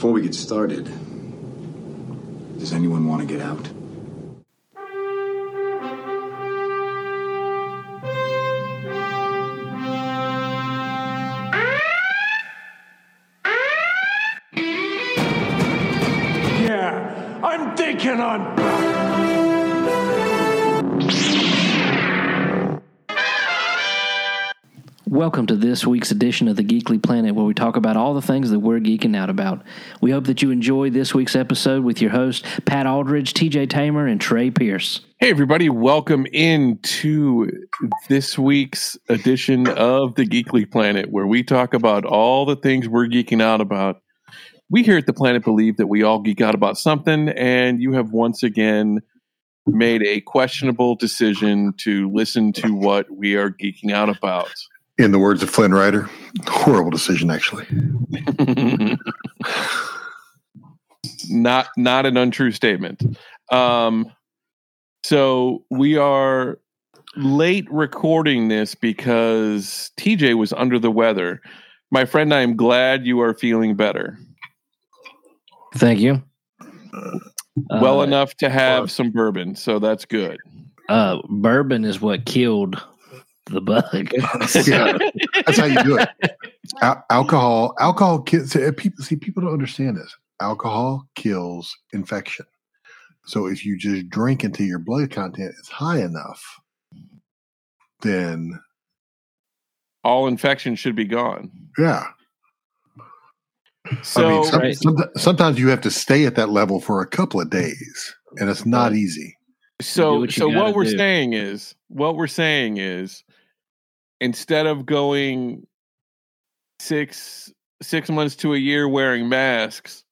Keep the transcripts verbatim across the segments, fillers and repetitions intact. Before we get started, does anyone want to get out? Yeah, I'm thinking on... Welcome to this week's edition of The Geekly Planet, where we talk about all the things that we're geeking out about. We hope that you enjoy this week's episode with your hosts, Pat Aldridge, T J Tamer, and Trey Pierce. Hey, everybody. Welcome into this week's edition of The Geekly Planet, where we talk about all the things we're geeking out about. We here at The Planet believe that we all geek out about something, and you have once again made a questionable decision to listen to what we are geeking out about. In the words of Flynn Rider, horrible decision, actually. not not an untrue statement. Um, so we are late recording this because T J was under the weather. My friend, I am glad you are feeling better. Thank you. Well uh, enough to have uh, some bourbon, so that's good. Uh, bourbon is what killed the bug. Yeah, that's how you do it. Al- alcohol, alcohol kills. See, see, people don't understand this. Alcohol kills infection. So if you just drink until your blood content is high enough, then all infection should be gone. Yeah. So I mean, some, right. some, sometimes you have to stay at that level for a couple of days, and it's not easy. So, what so what we're do. saying is, what we're saying is. Instead of going six six months to a year wearing masks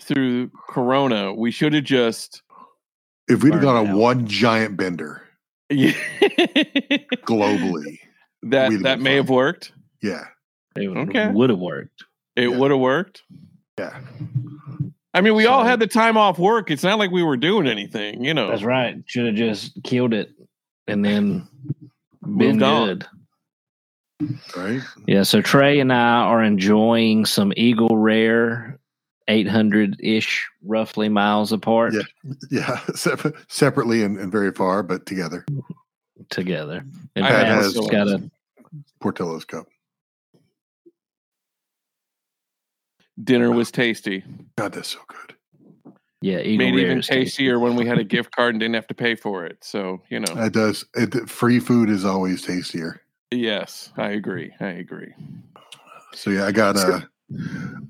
through Corona, we should have just... If we'd have gone on one giant bender yeah. globally. That that may fine. have worked? Yeah. It would, okay. would have worked. It yeah. would have worked? Yeah. I mean, we so, all had the time off work. It's not like we were doing anything, you know. That's right. Should have just killed it and then been good. Right. Yeah, so Trey and I are enjoying some Eagle Rare, eight hundred-ish, roughly, miles apart. Yeah, yeah. Se- separately and, and very far, but together. Together. And Pat has got a Portillo's cup. Dinner wow. was tasty. God, that's so good. Yeah, Eagle Made Rare even tastier tasty. When we had a gift card and didn't have to pay for it. So, you know. It does. It, free food is always tastier. Yes, I agree. I agree. So yeah, I got. Uh,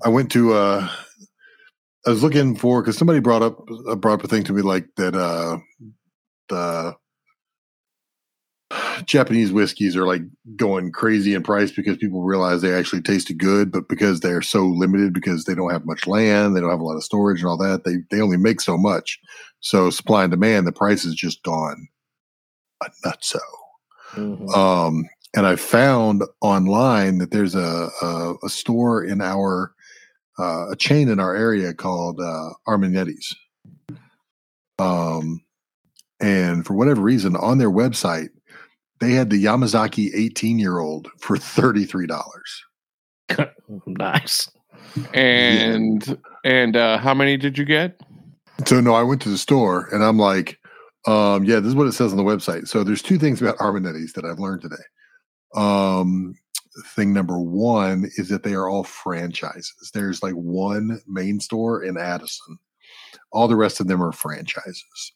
I went to. Uh, I was looking for because somebody brought up brought up a thing to me like that. Uh, the Japanese whiskeys are like going crazy in price because people realize they actually tasted good, but because they're so limited, because they don't have much land, they don't have a lot of storage and all that. They they only make so much, so supply and demand. The price has just gone a nutso. Mm-hmm. Um, and I found online that there's a a, a store in our uh, a chain in our area called uh, Arminetti's. Um, and for whatever reason, on their website, they had the Yamazaki eighteen-year-old for thirty-three dollars. Nice. And yeah. and uh, how many did you get? So no, I went to the store and I'm like. Um, yeah, this is what it says on the website. So there's two things about Arminetti's that I've learned today. Um, thing number one is that they are all franchises. There's like one main store in Addison. All the rest of them are franchises.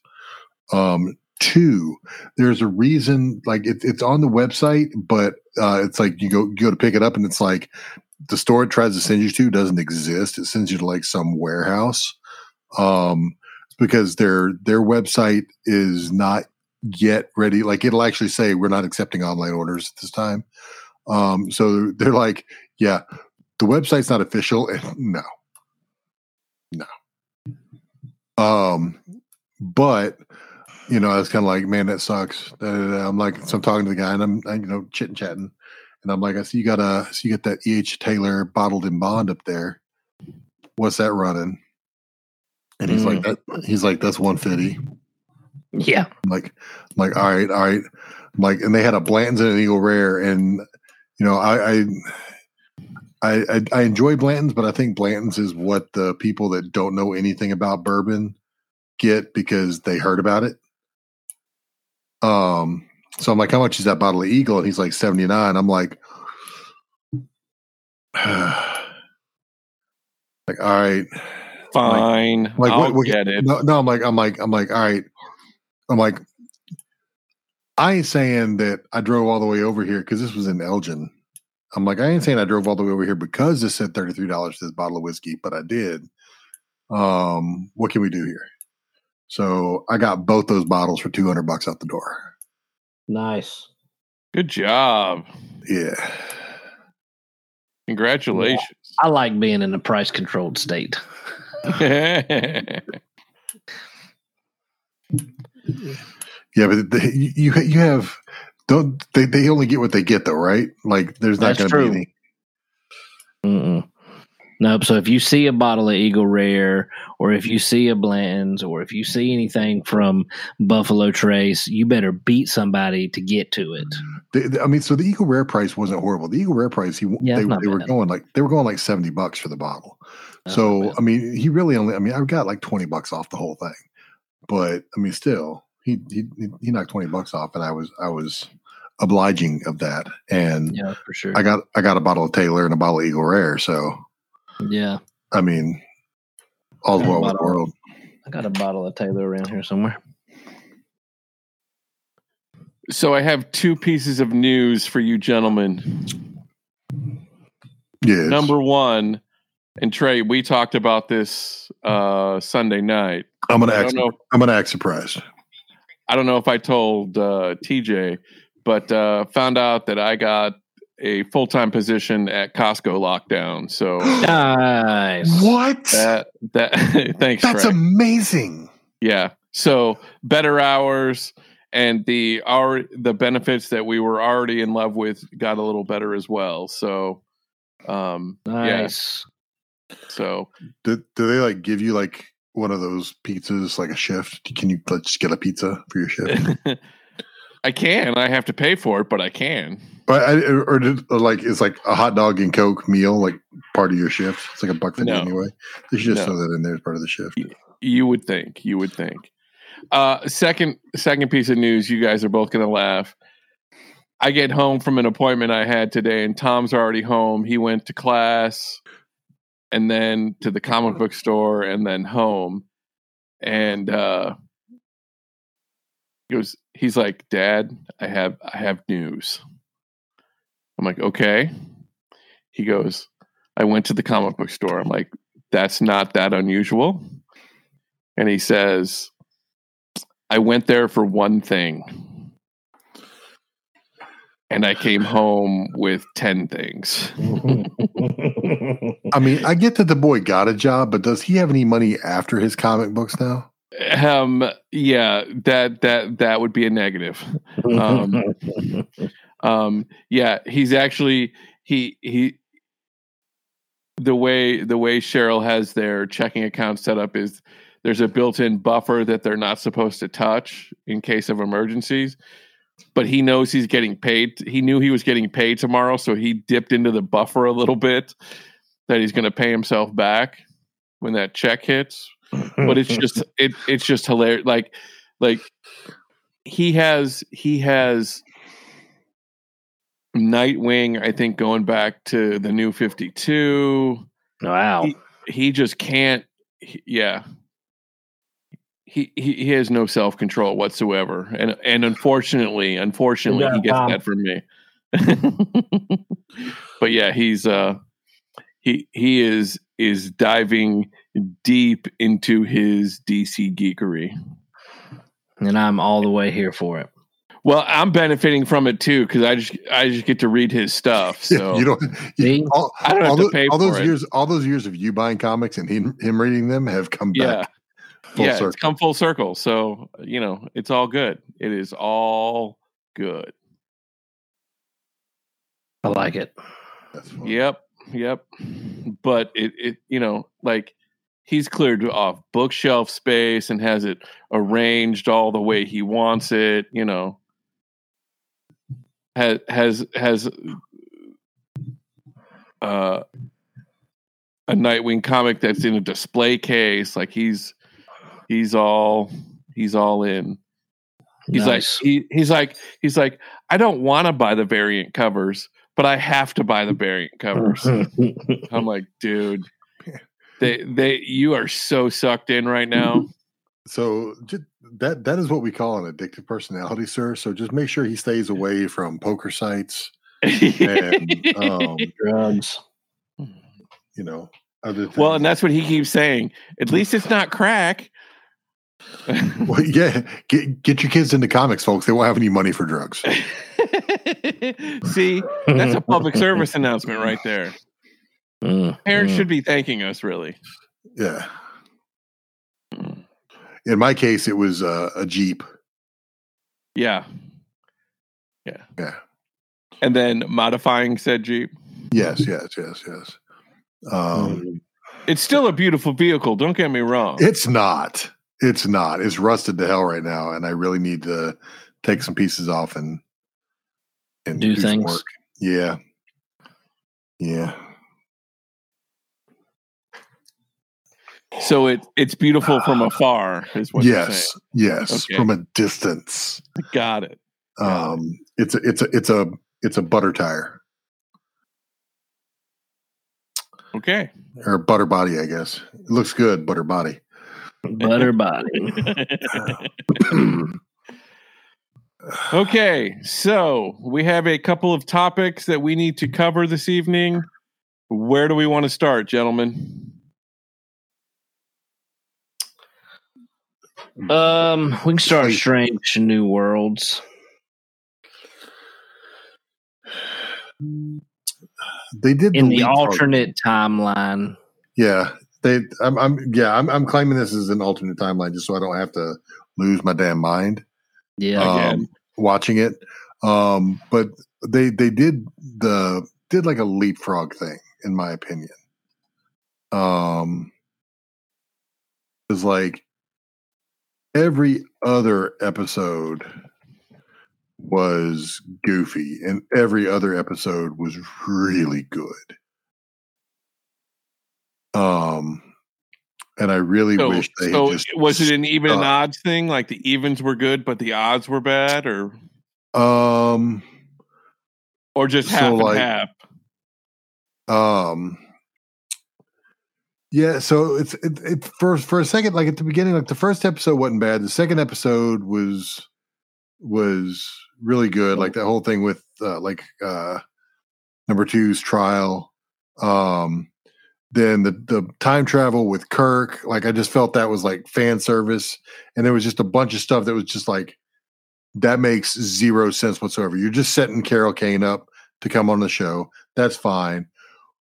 Um, two, there's a reason, like it, it's on the website, but uh, it's like you go, you go to pick it up and it's like the store it tries to send you to doesn't exist. It sends you to like some warehouse. Um Because their their website is not yet ready. Like it'll actually say we're not accepting online orders at this time. Um, so they're like, yeah, the website's not official. And no, no. Um, but you know, I was kind of like, man, that sucks. I'm like, so I'm talking to the guy and I'm, I, you know, chit chatting, and I'm like, I see you got a, so you got that E H. Taylor bottled in bond up there. What's that running? And he's mm. like, that, he's like, that's one fifty. Yeah. I'm like, I'm like, all right, all right. I'm like, and they had a Blanton's and an Eagle Rare, and you know, I, I, I, I, I enjoy Blanton's, but I think Blanton's is what the people that don't know anything about bourbon get because they heard about it. Um, so I'm like, how much is that bottle of Eagle? And he's like seventy-nine. I'm like, like, all right, fine. Like, like I'll what, what, get it. No, no, I'm like, I'm like, I'm like, all right. I'm like, I ain't saying that I drove all the way over here because this was in Elgin. I'm like, I ain't saying I drove all the way over here because this said thirty-three dollars for this bottle of whiskey, but I did. Um, what can we do here? So I got both those bottles for two hundred bucks out the door. Nice. Good job. Yeah. Congratulations. Yeah, I like being in a price controlled state. Yeah, but the, you you have don't they, they only get what they get though, right? Like there's not going to be any. Nope. So if you see a bottle of Eagle Rare, or if you see a Blanton's, or if you see anything from Buffalo Trace, you better beat somebody to get to it. They, they, I mean, so the Eagle Rare price wasn't horrible. The Eagle Rare price, he yeah, they, they were going like they were going like seventy bucks for the bottle. That's so I mean, he really only I mean I got like twenty bucks off the whole thing, but I mean still. He, he he knocked twenty bucks off, and I was I was obliging of that, and yeah, for sure. I got I got a bottle of Taylor and a bottle of Eagle Rare, so yeah. I mean, all the world, world. I got a bottle of Taylor around here somewhere. So I have two pieces of news for you, gentlemen. Yes. Number one, and Trey, we talked about this uh, Sunday night. I'm gonna act, I'm gonna act surprised. I don't know if I told uh, T J, but uh, found out that I got a full-time position at Costco lockdown. So nice. What? That, that thanks. That's Frank. Amazing. Yeah. So better hours and the our the benefits that we were already in love with got a little better as well. So um, nice. Yeah. So do, do they like give you like one of those pizzas, like a shift? Can you let's get a pizza for your shift? I can. I have to pay for it, but I can. But I, or, did, or like it's like a hot dog and Coke meal, like part of your shift. It's like a buck fifty no. anyway. They should just no. throw that in there as part of the shift. You, you would think. You would think. Uh, second, second piece of news. You guys are both going to laugh. I get home from an appointment I had today, and Tom's already home. He went to class. And then to the comic book store, and then home. And uh, he goes, he's like, "Dad, I have, I have news." I'm like, "Okay." He goes, "I went to the comic book store." I'm like, "That's not that unusual." And he says, "I went there for one thing, and I came home with ten things." I mean, I get that the boy got a job, but does he have any money after his comic books now? Um, yeah, that that that would be a negative. Um, um, yeah, he's actually he he. The way the way Cheryl has their checking account set up is there's a built-in buffer that they're not supposed to touch in case of emergencies. But he knows he's getting paid. He knew he was getting paid tomorrow, so he dipped into the buffer a little bit that he's going to pay himself back when that check hits. But it's just it it's just hilarious. Like like he has he has Nightwing, I think, going back to the New fifty-two. Wow. He, he just can't. He, yeah. He, he he has no self control whatsoever, and and unfortunately, unfortunately, yeah, he gets um, that from me. But yeah, he's uh, he he is is diving deep into his D C geekery, and I'm all the way here for it. Well, I'm benefiting from it too because I just I just get to read his stuff. So yeah, you don't. You, all, I don't have all to those, pay all for those it. years. All those years of you buying comics and him him reading them have come yeah. back. Full yeah, circle. It's come full circle. So, you know, it's all good. It is all good. I like it. That's yep. Yep. But it, it, you know, like he's cleared off bookshelf space and has it arranged all the way he wants it, you know, has, has, has uh, a Nightwing comic that's in a display case. Like he's he's all he's all in. He's nice. like he, he's like he's like I don't want to buy the variant covers, but I have to buy the variant covers. I'm like, dude, they they you are so sucked in right now. So that that is what we call an addictive personality, sir. So just make sure he stays away from poker sites and um, drugs. You know, other things. Well, and that's what he keeps saying. At least it's not crack. Well, yeah, get get your kids into comics, folks. They won't have any money for drugs. See, that's a public service announcement right there. Uh, Parents uh. should be thanking us, really. Yeah. In my case, it was uh, a Jeep. Yeah. Yeah. Yeah. And then modifying said Jeep. Yes, yes, yes, yes. Um, it's still a beautiful vehicle. Don't get me wrong. It's not. It's not. It's rusted to hell right now, and I really need to take some pieces off and and do, do things. Some work. Yeah, yeah. So it it's beautiful from afar, is what. Yes, you're yes, okay. From a distance. Got it. Got um, it. It's a it's a it's a it's a butter tire. Okay. Or butter body, I guess. It looks good, butter body. Butter body. Okay, so we have a couple of topics that we need to cover this evening. Where do we want to start, gentlemen? Um, we can start Strange New Worlds. They did in the, the alternate timeline. Yeah. They, I'm, I'm, yeah, I'm, I'm claiming this as an alternate timeline just so I don't have to lose my damn mind. Yeah, um, watching it, um, but they they did the did like a leapfrog thing, in my opinion. Um, it's like every other episode was goofy, and every other episode was really good. Um, and I really so, wish they so had just was it an even and odds thing? Like the evens were good, but the odds were bad, or um, or just half so and like, half. Um, yeah. So it's it, it for for a second, like at the beginning, like the first episode wasn't bad. The second episode was was really good. Like that whole thing with uh, like uh, number two's trial. Um. Then the, the time travel with Kirk, like I just felt that was like fan service. And there was just a bunch of stuff that was just like, that makes zero sense whatsoever. You're just setting Carol Kane up to come on the show. That's fine.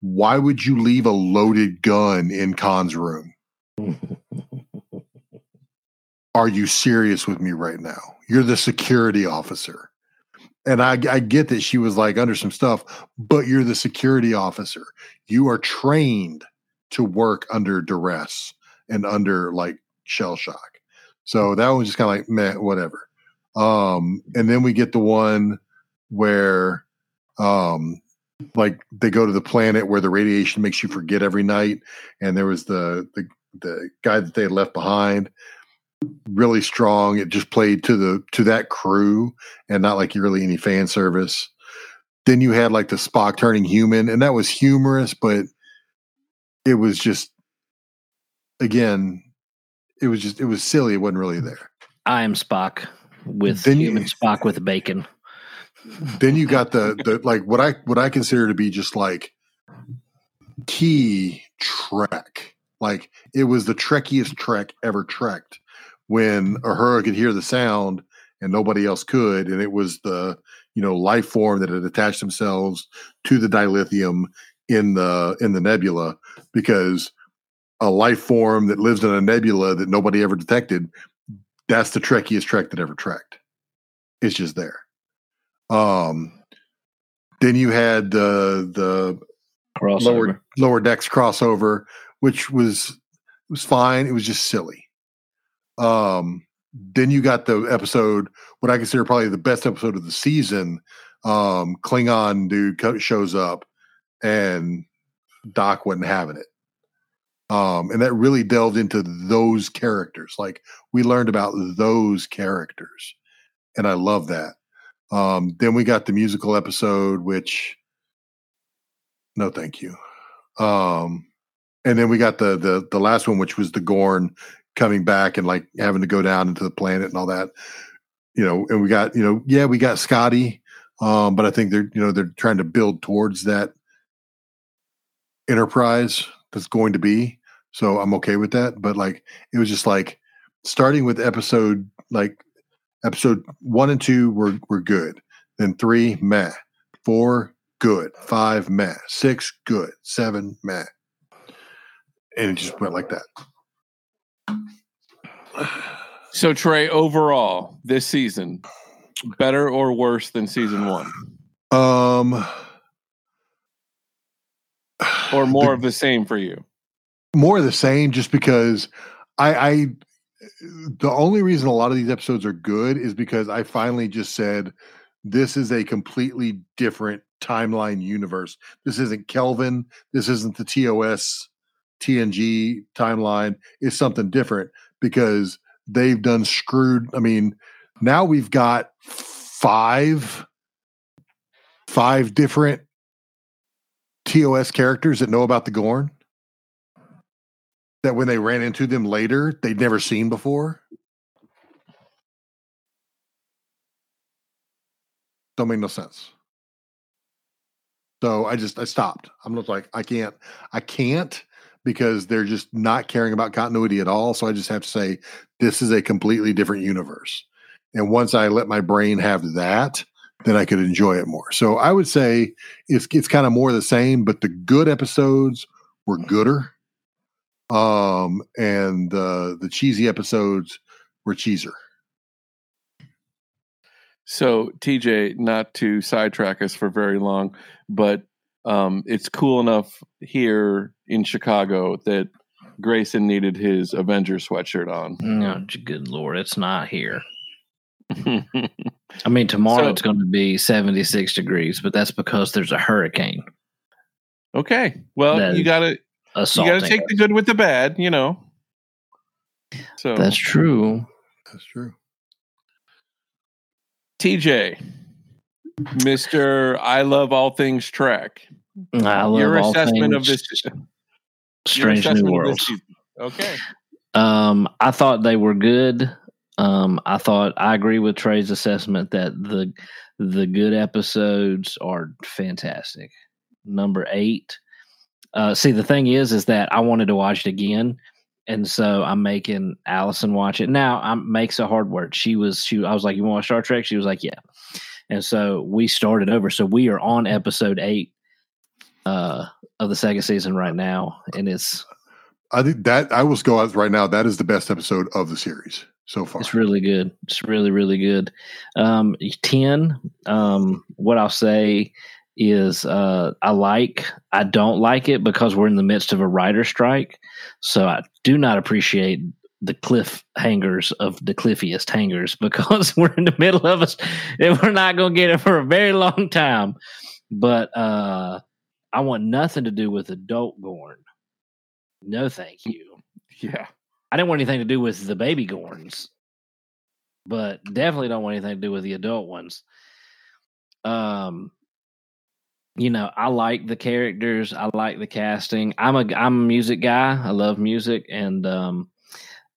Why would you leave a loaded gun in Khan's room? Are you serious with me right now? You're the security officer. And I, I get that she was like under some stuff, but you're the security officer. You are trained to work under duress and under like shell shock. So that was just kind of like, meh, whatever. Um, and then we get the one where um, like they go to the planet where the radiation makes you forget every night. And there was the, the, the guy that they had left behind. Really strong. It just played to the to that crew and not like really any fan service. Then you had like the Spock turning human, and that was humorous, but it was just again, it was just it was silly. It wasn't really there. I am Spock with then human you, Spock with bacon. Then you got the the like what I what I consider to be just like key Trek. Like it was the trekkiest Trek ever trekked. When Uhura could hear the sound and nobody else could, and it was the you know life form that had attached themselves to the dilithium in the in the nebula, because a life form that lives in a nebula that nobody ever detected, that's the trekkiest Trek that ever trekked. It's just there. Um, then you had the the crossover. lower lower decks crossover, which was was fine. It was just silly. Um, then you got the episode, what I consider probably the best episode of the season. Um, Klingon dude co- shows up and Doc wasn't having it. Um, and that really delved into those characters. Like, we learned about those characters, and I love that. Um, then we got the musical episode, which, no, thank you. Um, and then we got the, the, the last one, which was the Gorn coming back and like having to go down into the planet and all that, you know, and we got, you know, yeah, we got Scotty. Um, but I think they're, you know, they're trying to build towards that Enterprise that's going to be. So I'm okay with that. But like, it was just like starting with episode, like episode one and two were, were good. Then three, meh. Four, good. Five, meh. Six, good. Seven, meh. And it just went like that. So Trey, overall this season, better or worse than season one? Um, or more the, of the same for you? More of the same, just because I, I, the only reason a lot of these episodes are good is because I finally just said, this is a completely different timeline universe. This isn't Kelvin. This isn't the T O S T N G timeline. It's something different because they've done screwed. I mean, now we've got five, five different T O S characters that know about the Gorn, that when they ran into them later, they'd never seen before. Don't make no sense. So I just, I stopped. I'm not like, I can't, I can't, because they're just not caring about continuity at all. So I just have to say, this is a completely different universe. And once I let my brain have that, then I could enjoy it more. So I would say it's it's kind of more the same, but the good episodes were gooder. Um, and uh, the cheesy episodes were cheeser. So T J, not to sidetrack us for very long, but um, it's cool enough here in Chicago that Grayson needed his Avengers sweatshirt on. Mm, yeah. Good Lord, it's not here. I mean, tomorrow so, it's going to be seventy-six degrees, but that's because there's a hurricane. Okay. Well, you got to you got to take us. The good with the bad, you know. So that's true. That's true. T J, Mister I love all things Trek. I love your all assessment things of this Strange New Worlds. Okay. Um, I thought they were good. Um, I thought I agree with Trey's assessment that the the good episodes are fantastic. Number eight. Uh, see, the thing is, is that I wanted to watch it again, and so I'm making Allison watch it now. I makes a hard word. She was she. I was like, "You want to watch Star Trek?" She was like, "Yeah," and so we started over. So we are on episode eight uh, of the second season right now, and it's. I think that I will go out right now. That is the best episode of the series. So far, it's really good. It's really, really good. Um, ten. Um, what I'll say is, uh, I like. I don't like it because we're in the midst of a writer strike, so I do not appreciate the cliffhangers of the cliffiest hangers because we're in the middle of us and we're not going to get it for a very long time. But uh, I want nothing to do with adult Gorn. No, thank you. Yeah. I didn't want anything to do with the baby Gorns, but definitely don't want anything to do with the adult ones. Um, you know, I like the characters. I like the casting. I'm a I'm a music guy. I love music, and um,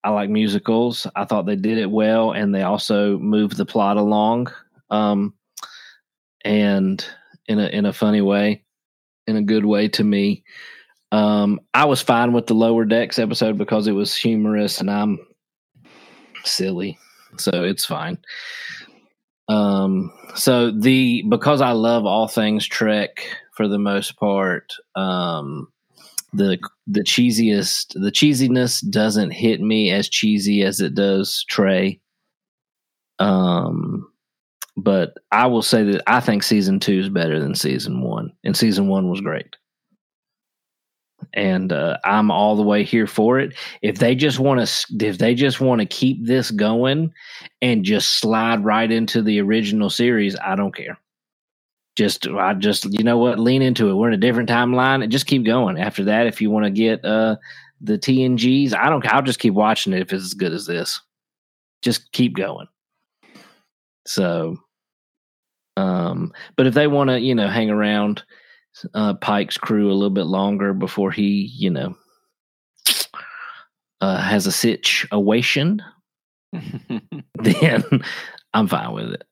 I like musicals. I thought they did it well, and they also moved the plot along, um, and in a in a funny way, in a good way to me. Um, I was fine with the Lower Decks episode because it was humorous and I'm silly, so it's fine. Um, so the because I love all things Trek for the most part, um, the the cheesiest the cheesiness doesn't hit me as cheesy as it does Trey. Um, but I will say that I think season two is better than season one, and season one was great. And uh, I'm all the way here for it. If they just want to, if they just want to keep this going and just slide right into the original series, I don't care. just I just you know what, lean into it. We're in a different timeline, and just keep going. After that, if you want to get uh, the T N Gs, I don't. I'll just keep watching it if it's as good as this. Just keep going. So, um, but if they want to, you know, hang around uh, Pike's crew a little bit longer before he, you know, uh, has a situation, then I'm fine with it.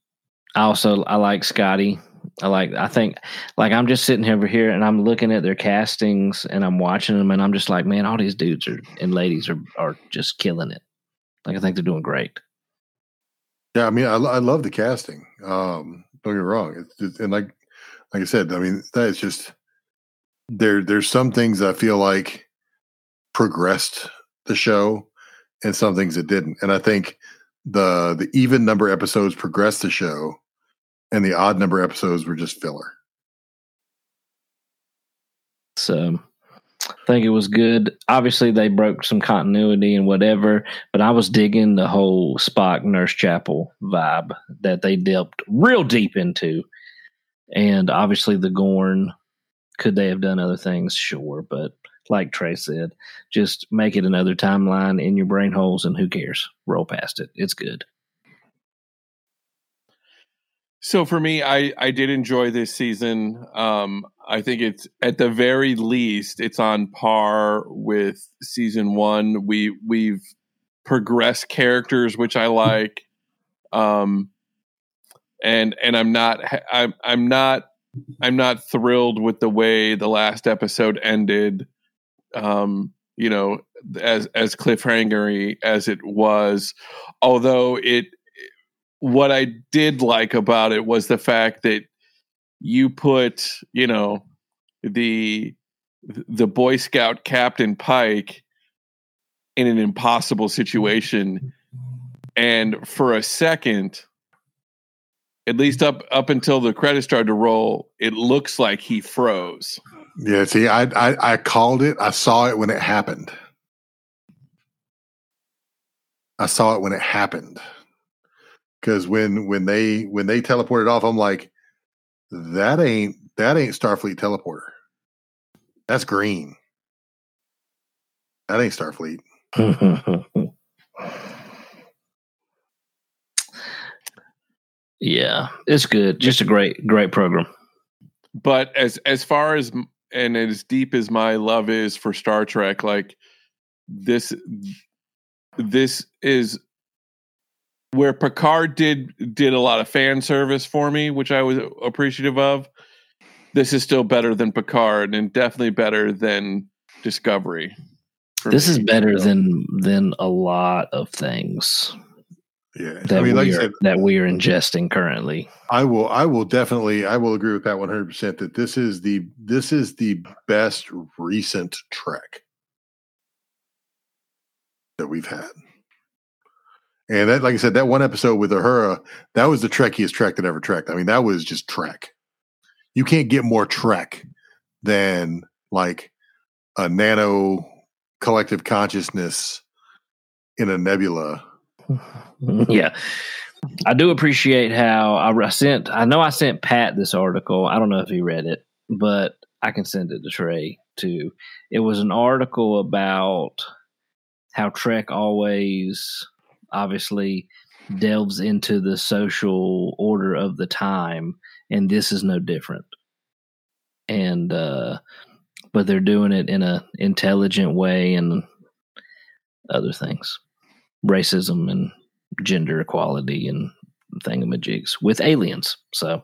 I also I like Scotty. I like I think like I'm just sitting over here and I'm looking at their castings and I'm watching them and I'm just like, man, all these dudes are and ladies are are just killing it. Like I think they're doing great. Yeah, I mean, I, I love the casting. Um, don't get me wrong. It's just, and like like I said, I mean, that is just there. There's some things I feel like progressed the show, and some things that didn't. And I think the the even number episodes progressed the show, and the odd number episodes were just filler. So I think it was good. Obviously, they broke some continuity and whatever, but I was digging the whole Spock Nurse Chapel vibe that they delved real deep into. And obviously, the Gorn, could they have done other things? Sure. But like Trey said, just make it another timeline in your brain holes and who cares? Roll past it. It's good. So for me, I, I did enjoy this season. Um, I think it's at the very least, it's on par with season one. We we've progressed characters, which I like, um, and and I'm not I'm I'm not I'm not thrilled with the way the last episode ended. Um, you know, as as cliffhangery as it was, although it. What I did like about it was the fact that you put, you know, the the Boy Scout Captain Pike in an impossible situation, and for a second, at least up up until the credits started to roll, it looks like he froze. Yeah, see, I I, I called it. I saw it when it happened. I saw it when it happened. Because when when they when they teleported off, I'm like, that ain't that ain't Starfleet teleporter. That's green. That ain't Starfleet. Yeah, it's good. Just a great great program. But as as far as and as deep as my love is for Star Trek, like this this is. Where Picard did did a lot of fan service for me, which I was appreciative of, this is still better than Picard and definitely better than Discovery. This me. is better so. than than a lot of things. Yeah, that I mean, like we are, I said, that we are ingesting currently. I will, I will definitely, I will agree with that one hundred percent. That this is the this is the best recent Trek that we've had. And that, like I said, that one episode with Uhura, that was the trekkiest Trek that ever trekked. I mean, that was just Trek. You can't get more Trek than like a nano collective consciousness in a nebula. Yeah. I do appreciate how I sent, I know I sent Pat this article. I don't know if he read it, but I can send it to Trey too. It was an article about how Trek always obviously delves into the social order of the time, and this is no different. And uh but they're doing it in a intelligent way and other things, racism and gender equality and thingamajigs with aliens. So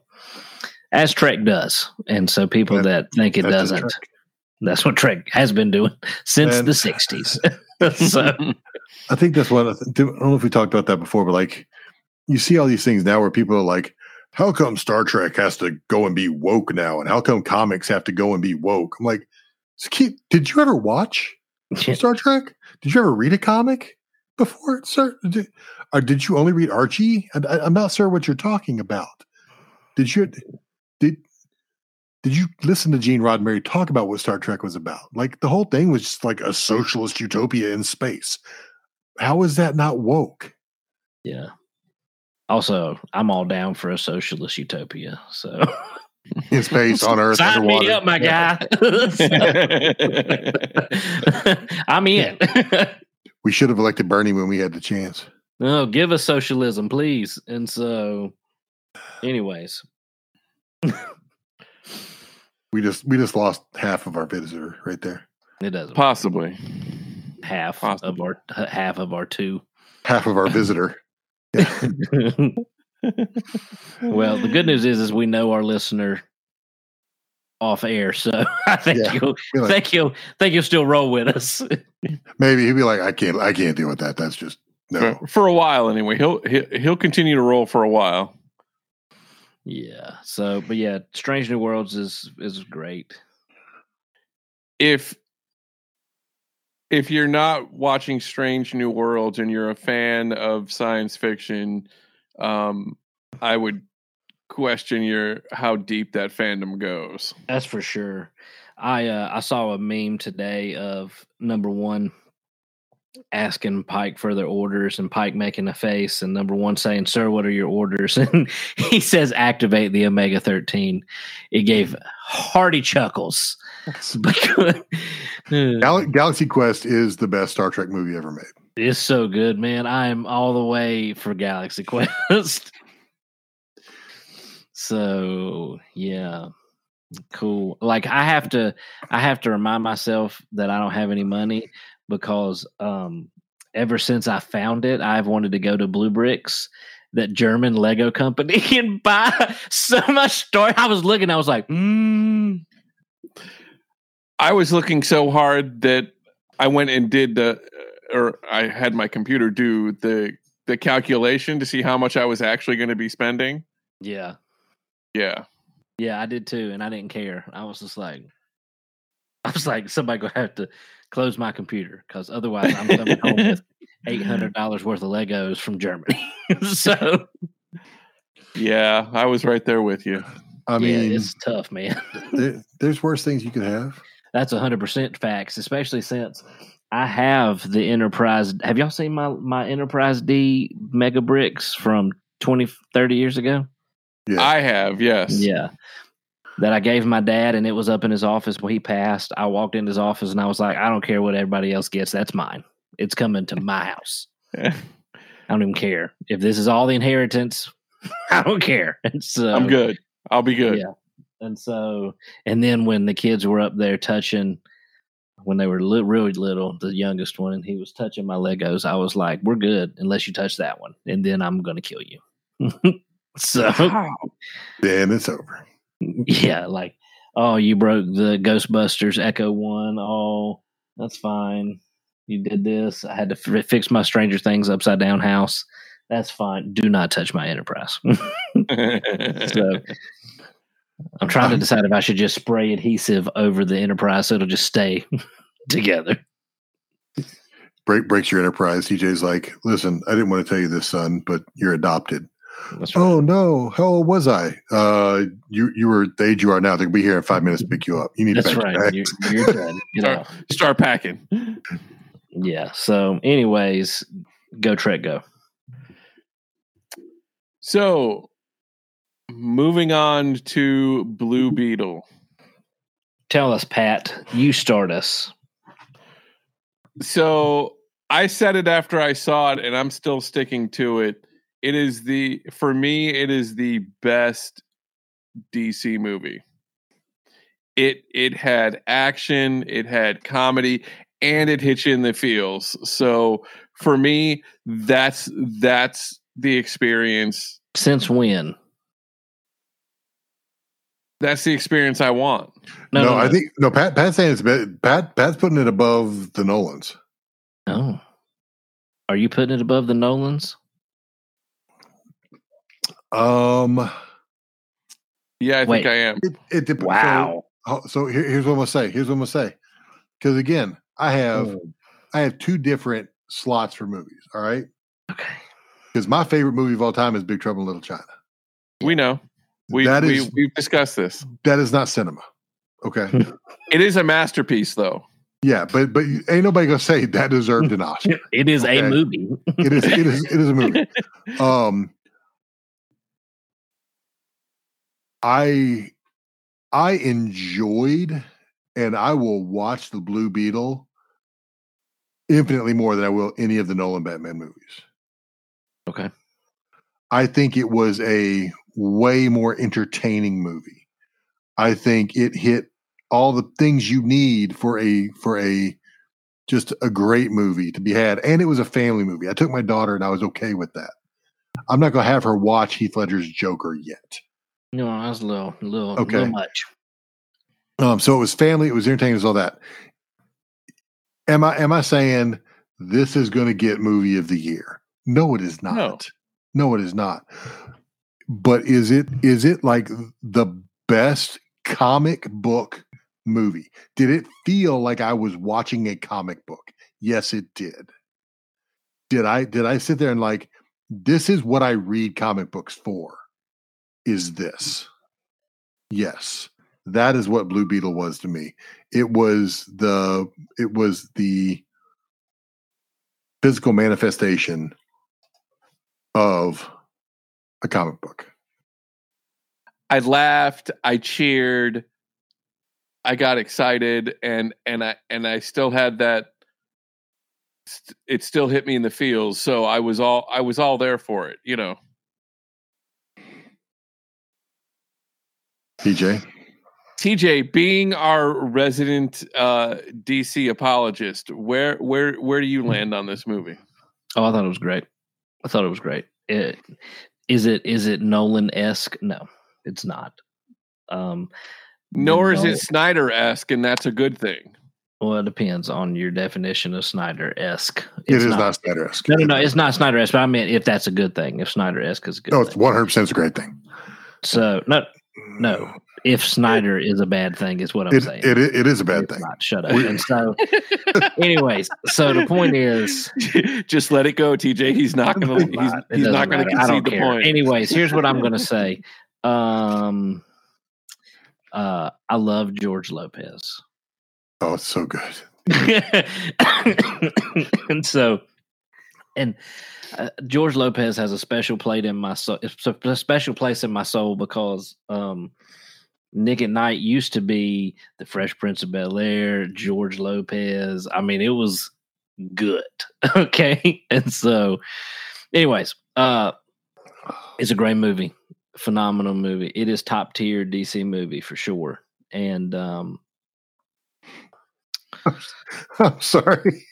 as Trek does, and so people that, that think it doesn't, that's what Trek has been doing since and, the sixties. So I think that's what I, th- I don't know if we talked about that before, but like you see all these things now where people are like, how come Star Trek has to go and be woke now? And how come comics have to go and be woke? I'm like, did you ever watch Star Trek? Did you ever read a comic before? Sir? Did, or did you only read Archie? I, I, I'm not sure what you're talking about. Did you, did, Did you listen to Gene Roddenberry talk about what Star Trek was about? Like the whole thing was just like a socialist utopia in space. How is that not woke? Yeah. Also, I'm all down for a socialist utopia. So in space on Earth. Sign underwater. me up, my guy. I'm in. We should have elected Bernie when we had the chance. No, give us socialism, please. And so, anyways, we just we just lost half of our visitor right there. It doesn't possibly work. half possibly. of our half of our two half of our visitor. Well, the good news is, is we know our listener off air, so I think yeah, you'll like, think you'll think you'll still roll with us. Maybe he'll be like, I can't, I can't deal with that. That's just no for, for a while anyway. He'll he'll continue to roll for a while. Yeah. So, but yeah, Strange New Worlds is is great. If if you're not watching Strange New Worlds and you're a fan of science fiction, um, I would question your how deep that fandom goes. That's for sure. I uh, I saw a meme today of number one asking Pike for their orders and Pike making a face, and number one saying, "Sir, what are your orders?" And he says, "Activate the Omega thirteen." It gave hearty chuckles. Gal- Galaxy Quest is the best Star Trek movie ever made. It's so good, man. I am all the way for Galaxy Quest. So, yeah. Cool. Like I have to I have to remind myself that I don't have any money, because um, ever since I found it, I've wanted to go to Blue Bricks, that German Lego company, and buy so much story. I was looking, I was like, hmm. I was looking so hard that I went and did the, or I had my computer do the the calculation to see how much I was actually going to be spending. Yeah. Yeah. Yeah, I did too, and I didn't care. I was just like, I was like, somebody gonna have to close my computer, because otherwise I'm coming home with eight hundred dollars worth of Legos from Germany. So, yeah, I was right there with you. I mean, yeah, it's tough, man. there, there's worse things you could have. That's one hundred percent facts, especially since I have the Enterprise. Have y'all seen my, my Enterprise D Mega Bricks from twenty, thirty years ago? Yeah. I have, yes. Yeah. That I gave my dad, and it was up in his office when he passed. I walked into his office, and I was like, I don't care what everybody else gets. That's mine. It's coming to my house. I don't even care. If this is all the inheritance, I don't care. And so, I'm good. I'll be good. Yeah. And so, and then when the kids were up there touching, when they were li- really little, the youngest one, and he was touching my Legos, I was like, we're good unless you touch that one. And then I'm going to kill you. So then it's over. Yeah. Like, oh, you broke the Ghostbusters Echo one. Oh, that's fine. You did this. I had to f- fix my Stranger Things upside down house. That's fine. Do not touch my Enterprise. So I'm trying to decide if I should just spray adhesive over the Enterprise so it'll just stay together. Break breaks your Enterprise. D J's like, listen, I didn't want to tell you this, son, but you're adopted. That's right. Oh no! How old was I? Uh, you you were the age you are now. They'll be here in five minutes to pick you up. You need That's to pack right. Your bags. You're, you're done. You start, start packing. Yeah. So, anyways, go Trek, go. So, moving on to Blue Beetle. Tell us, Pat. You start us. So I said it after I saw it, and I'm still sticking to it. It is the, for me, it is the best D C movie. It it had action, it had comedy, and it hit you in the feels. So for me, that's that's the experience. Since when? That's the experience I want. No, no, no I no. think no. Pat Pat's saying it's Pat Pat's putting it above the Nolans. Oh, are you putting it above the Nolans? Um. Yeah, I Wait. think I am. It, it depends. Wow. So, so here, here's what I'm gonna say. Here's what I'm gonna say. Because again, I have mm. I have two different slots for movies. All right. Okay. Because my favorite movie of all time is Big Trouble in Little China. We know. We that we is, we've discussed this. That is not cinema. Okay. It is a masterpiece, though. Yeah, but but ain't nobody gonna say that deserved an Oscar. It is okay? a movie. It is it is it is a movie. Um. I I enjoyed, and I will watch the Blue Beetle infinitely more than I will any of the Nolan Batman movies. Okay. I think it was a way more entertaining movie. I think it hit all the things you need for a for a just a great movie to be had. And it was a family movie. I took my daughter and I was okay with that. I'm not going to have her watch Heath Ledger's Joker yet. No, that was a little, little, okay. little much. Um, so it was family. It was entertaining. It was all that. Am I am I saying this is going to get movie of the year? No, it is not. No. no, it is not. But is it is it like the best comic book movie? Did it feel like I was watching a comic book? Yes, it did. Did I did I sit there and like, this is what I read comic books for? Is this? Yes. That is what Blue Beetle was to me. It was the it was the physical manifestation of a comic book. I laughed, I cheered, I got excited, and and I and I still had that. It still hit me in the feels, so I was all I was all there for it, you know. T J. T J, being our resident uh, D C apologist, where where where do you land on this movie? Oh, I thought it was great. I thought it was great. It, is it is it Nolan-esque? No, it's not. Um, Nor is Nolan. It Snyder-esque, and that's a good thing. Well, it depends on your definition of Snyder-esque. It's it is not, not Snyder-esque. No, no, no, it's not Snyder-esque, but I meant if that's a good thing. If Snyder-esque is a good oh, thing. No, it's one hundred percent a great thing. So, no, no. If Snyder it, is a bad thing, is what I'm it, saying. It, it is a bad it's thing. Not, shut up. And so, anyways, so the point is, just let it go, T J. He's not going to. He's, he's not going to concede the care. Point. Anyways, here's what I'm going to say. Um, uh, I love George Lopez. Oh, it's so good. And so, and uh, George Lopez has a special plate in my soul. It's a special place in my soul because. Um, Nick at Night used to be the Fresh Prince of Bel-Air, George Lopez. I mean, it was good. Okay. And so anyways, uh, it's a great movie, phenomenal movie. It is top tier D C movie for sure. And, um, I'm sorry.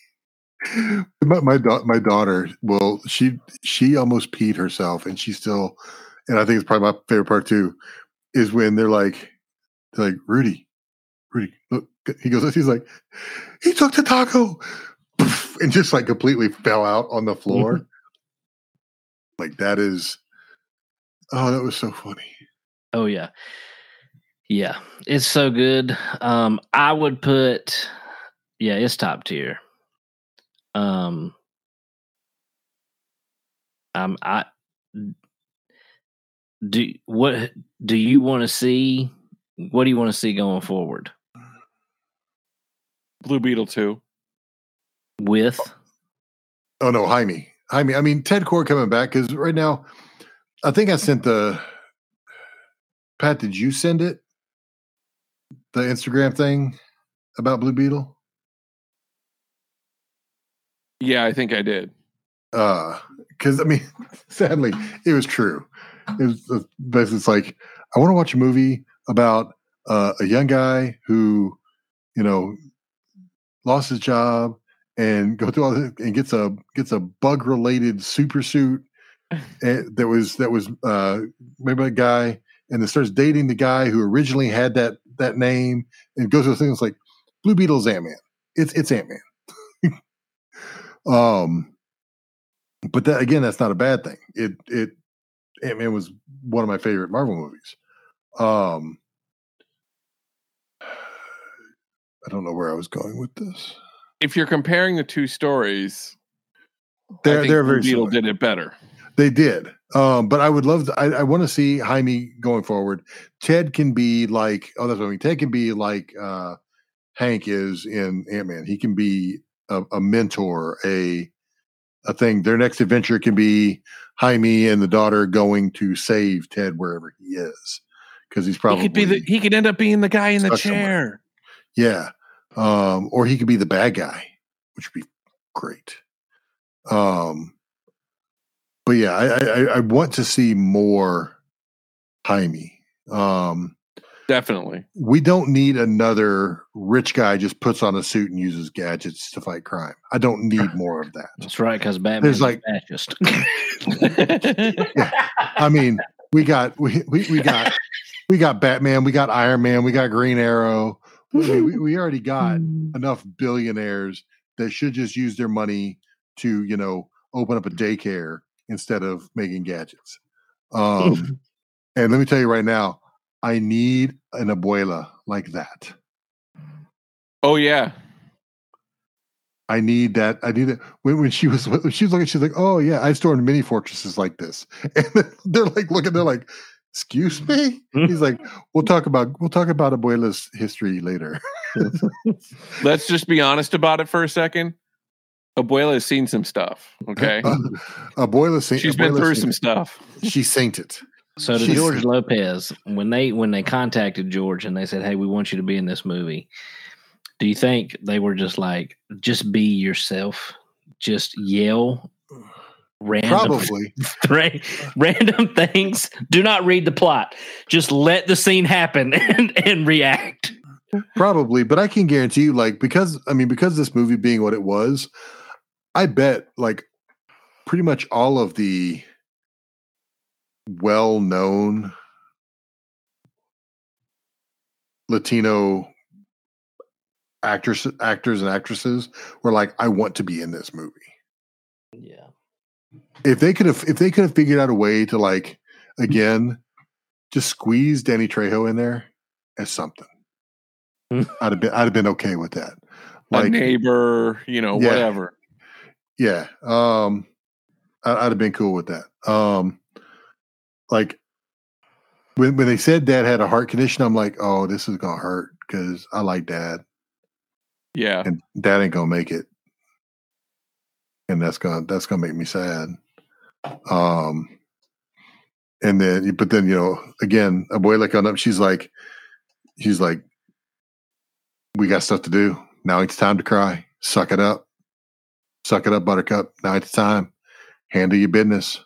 My, my, da- my daughter, well, she, she almost peed herself and she still, and I think it's probably my favorite part too, is when they're like, they're like, Rudy, Rudy, look. He goes, he's like, he took the taco, poof, and just like completely fell out on the floor. Mm-hmm. Like that is, oh, that was so funny. Oh yeah, yeah, it's so good. Um, I would put, yeah, it's top tier. Um, um, I. Do what do you want to see? What do you want to see going forward? Blue Beetle two. With? Oh no, Jaime. Jaime. I mean, Ted Kord coming back because right now, I think I sent the. Pat, did you send it? The Instagram thing about Blue Beetle. Yeah, I think I did. Uh, because I mean, sadly, it was true. It's, it's like, I want to watch a movie about uh, a young guy who, you know, lost his job and go through all this and gets a gets a bug related super suit and that was that was uh, maybe a guy and then starts dating the guy who originally had that that name and goes through things like Blue Beetle's Ant Man. It's it's Ant Man. um, but that again, that's not a bad thing. It it. Ant Man was one of my favorite Marvel movies. Um, I don't know where I was going with this. If you're comparing the two stories, they're, I think they're very Beetle did it better. They did, um, but I would love. To, I, I want to see Jaime going forward. Ted can be like, oh, that's what I mean. Ted can be like uh, Hank is in Ant Man. He can be a, a mentor, a a thing. Their next adventure can be Jaime and the daughter going to save Ted wherever he is. because he's probably he could be the, he could end up being the guy in the chair. Somewhere. Yeah, um, or he could be the bad guy, which would be great. Um, but yeah, I, I, I want to see more Jaime. Um, Definitely, we don't need another rich guy just puts on a suit and uses gadgets to fight crime. I don't need more of that. That's right, because Batman's like fascist. Yeah. I mean, we got we, we we got we got Batman, we got Iron Man, we got Green Arrow. We, we, we already got enough billionaires that should just use their money to, you know, open up a daycare instead of making gadgets. Um, and let me tell you right now. I need an abuela like that. Oh yeah, I need that. I need it when, when she was when she was looking. She's like, "Oh yeah, I stored mini fortresses like this." And they're like looking. They're like, "Excuse me." He's like, "We'll talk about we'll talk about abuela's history later." Let's just be honest about it for a second. Abuela's seen some stuff. Okay, uh, abuela seen. She's abuela been through some stuff. She saint it. So to George Lopez, when they when they contacted George and they said, "Hey, we want you to be in this movie," do you think they were just like, "Just be yourself, just yell random probably th- random things. Do not read the plot. Just let the scene happen and, and react." Probably, but I can guarantee you, like because I mean, because this movie being what it was, I bet like pretty much all of the well-known Latino actors, actors and actresses were like, "I want to be in this movie." Yeah. If they could have, if they could have figured out a way to like, again, just squeeze Danny Trejo in there as something, I'd have been, I'd have been okay with that. Like a neighbor, you know, yeah, whatever. Yeah. Um, I, I'd have been cool with that. Um, Like when when they said Dad had a heart condition, I'm like, "Oh, this is gonna hurt because I like Dad." Yeah, and Dad ain't gonna make it, and that's gonna that's gonna make me sad. Um, and then but then you know again, Abuela coming up, she's like, she's like, "We got stuff to do. Now it's time to cry. Suck it up, suck it up, Buttercup. Now it's time. Handle your business.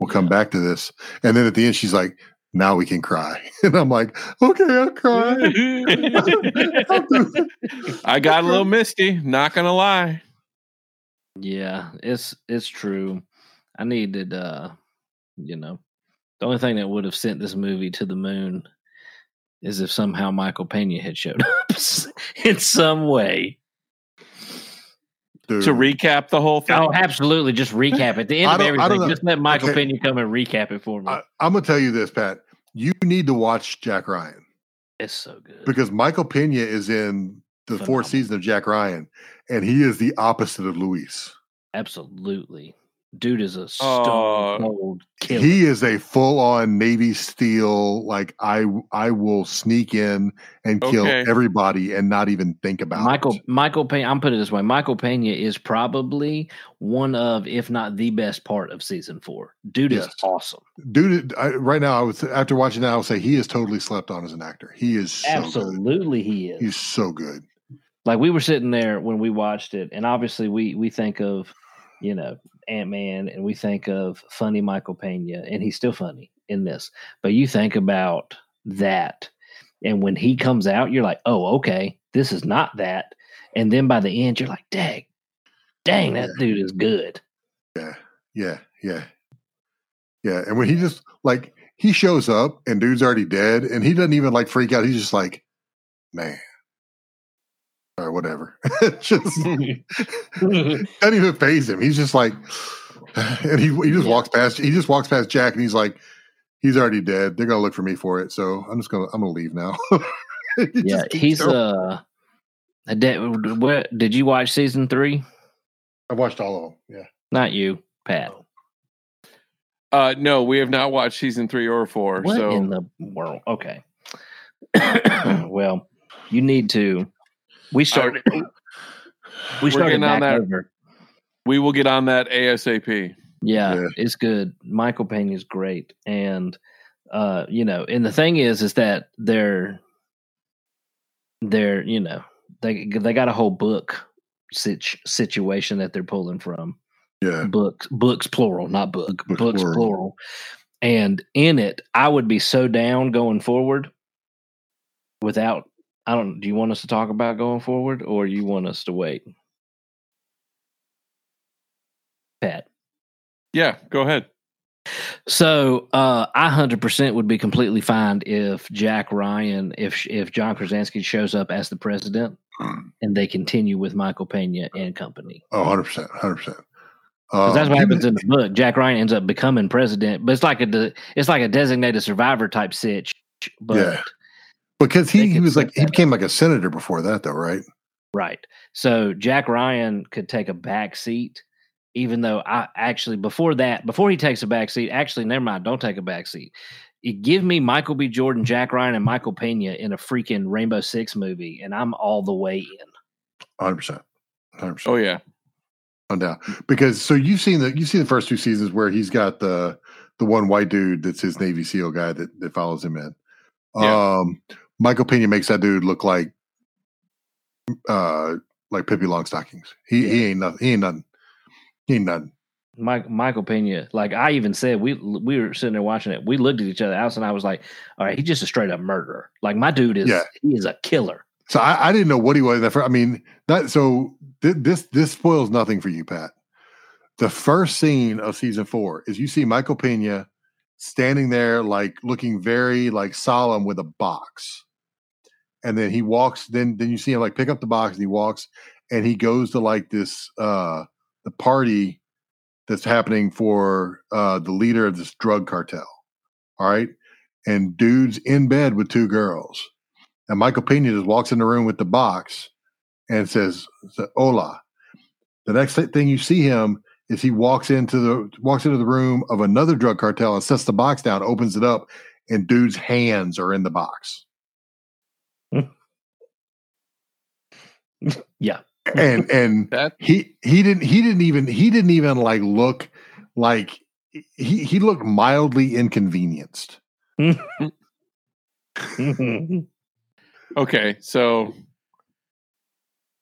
We'll come back to this." And then at the end, she's like, "Now we can cry." And I'm like, "Okay, I'll cry." I got a little misty, not going to lie. Yeah, it's it's true. I needed, uh, you know, the only thing that would have sent this movie to the moon is if somehow Michael Peña had showed up in some way. Dude. To recap the whole thing? Oh, absolutely. Just recap at the end of everything. Just let Michael okay. Peña come and recap it for me. I, I'm going to tell you this, Pat. You need to watch Jack Ryan. It's so good. Because Michael Peña is in the Phenomenal. fourth season of Jack Ryan, and he is the opposite of Luis. Absolutely. Dude is a stone cold uh, killer. He is a full-on Navy SEAL, like, I I will sneak in and kill okay. everybody and not even think about Michael, it. Michael Peña, I'm putting it this way, Michael Peña is probably one of, if not the best part of season four. Dude yes. is awesome. Dude, I, right now, I would after watching that, I would say he is totally slept on as an actor. He is so Absolutely good. he is. He's so good. Like, we were sitting there when we watched it, and obviously we we think of, you know, Ant Man, and we think of funny Michael Peña, and he's still funny in this. But you think about that, and when he comes out, you're like, "Oh, okay, this is not that." And then by the end, you're like, "Dang, dang, that dude is good." Yeah, yeah, yeah, yeah. And when he just like he shows up, and dude's already dead, and he doesn't even like freak out. He's just like, "Man." Or whatever. Just doesn't even faze him. He's just like, and he he just yeah. walks past. He just walks past Jack, and he's like, "He's already dead. They're gonna look for me for it. So I'm just gonna I'm gonna leave now." he yeah, he's uh, a. Did, what, did you watch season three? I watched all of them. Yeah, not you, Pat. Uh, no, we have not watched season three or four. What so in the world? Okay. Well, you need to. We started. I, we started back on that. Over. We will get on that ASAP. Yeah, yeah, it's good. Michael Peña is great, and uh, you know, and the thing is, is that they're, they're, you know, they, they got a whole book situ- situation that they're pulling from. Yeah. Books, books, plural, not book, books, books plural. plural. And in it, I would be so down going forward without, I don't, do you want us to talk about going forward or you want us to wait? Pat. Yeah, go ahead. So uh, I one hundred percent would be completely fine if Jack Ryan, if if John Krasinski shows up as the president mm. and they continue with Michael Pena and company. Oh, one hundred percent, one hundred percent. Because that's what happens in the book. Jack Ryan ends up becoming president, but it's like a de- it's like a designated survivor type sitch. But yeah, because he, he was like he became up. like a senator before that, though, right? Right. So Jack Ryan could take a back seat, even though I actually before that before he takes a back seat. Actually, never mind. Don't take a back seat. You give me Michael B. Jordan, Jack Ryan, and Michael Pena in a freaking Rainbow Six movie, and I'm all the way in. one hundred percent. one hundred percent. Oh yeah. Down because so you've seen the you've seen the first two seasons where he's got the the one white dude that's his Navy SEAL guy that, that follows him in. Yeah. Um, Michael Peña makes that dude look like uh like Pippi Longstockings. He yeah. he ain't nothing. He ain't nothing. He ain't nothing. Mike, Michael Peña, like I even said, we we were sitting there watching it. We looked at each other, Alice and I was like, all right, he's just a straight up murderer. Like my dude is yeah. he is a killer. So I, I didn't know what he was. I mean, that so th- this this spoils nothing for you, Pat. The first scene of season four is you see Michael Peña standing there, like looking very like solemn with a box, and then he walks. Then then you see him like pick up the box and he walks, and he goes to like this uh, the party that's happening for uh, the leader of this drug cartel. All right, and dude's in bed with two girls. And Michael Peña just walks in the room with the box and says, "Hola." The next thing you see him is he walks into the walks into the room of another drug cartel and sets the box down, opens it up, and dude's hands are in the box. Yeah, and and he he didn't he didn't even he didn't even like look like he he looked mildly inconvenienced. Okay, so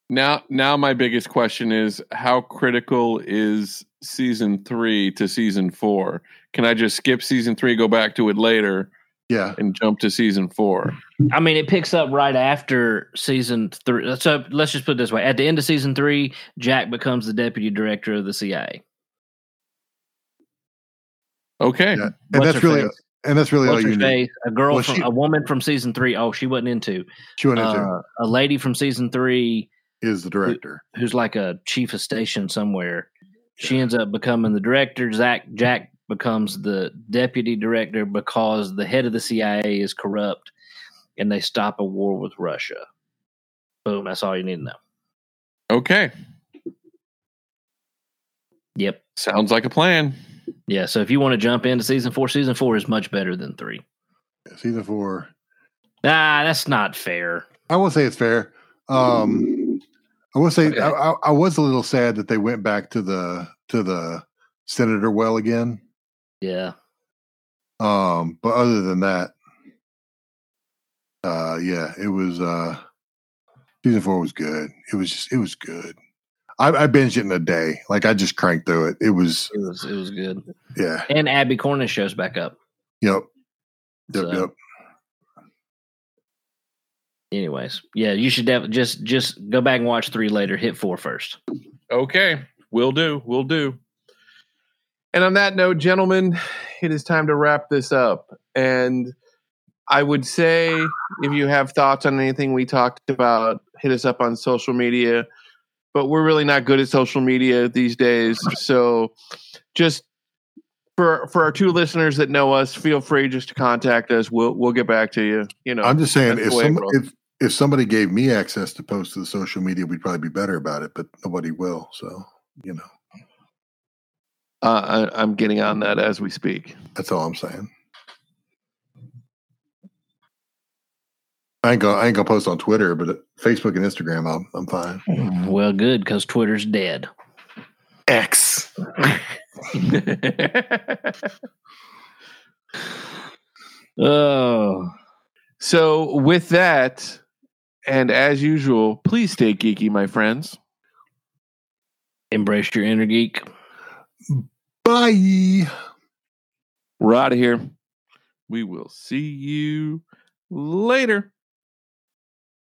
now now my biggest question is how critical is season three to season four? Can I just skip season three, go back to it later, yeah, and jump to season four? I mean, it picks up right after season three. So let's just put it this way. At the end of season three, Jack becomes the deputy director of the C I A. Okay. Yeah. And What's that's really... And that's really What's all you need. A girl, well, from, she, a woman from season three. Oh, she wasn't into. She wasn't uh, into. A lady from season three is the director, who, who's like a chief of station somewhere. Yeah. She ends up becoming the director. Zach Jack becomes the deputy director because the head of the C I A is corrupt, and they stop a war with Russia. Boom! That's all you need to know. Okay. Yep. Sounds like a plan. Yeah, so if you want to jump into season four, season four is much better than three. Yeah, season four. Nah, that's not fair. I won't say it's fair. Um, I will say okay. I, I, I was a little sad that they went back to the to the Senator well again. Yeah. Um, but other than that, uh, yeah, it was uh, season four was good. It was just it was good. I, I binged it in a day. Like I just cranked through it. It was, it was, it was good. Yeah. And Abby Cornish shows back up. Yep. Yep. So, yep. Anyways, yeah, you should def- just just go back and watch three later. Hit four first. Okay, will do. Will do. And on that note, gentlemen, it is time to wrap this up. And I would say, if you have thoughts on anything we talked about, hit us up on social media. But we're really not good at social media these days. So just for for our two listeners that know us, feel free just to contact us. We'll we'll get back to you. You know, I'm just saying if, some, if if somebody gave me access to post to the social media, we'd probably be better about it, but nobody will. So, you know. Uh, I, I'm getting on that as we speak. That's all I'm saying. I ain't gonna, I ain't gonna post on Twitter, but Facebook and Instagram, I'm, I'm fine. Well, good, because Twitter's dead. X. Oh. So with that, and as usual, please stay geeky, my friends. Embrace your inner geek. Bye. We're out of here. We will see you later.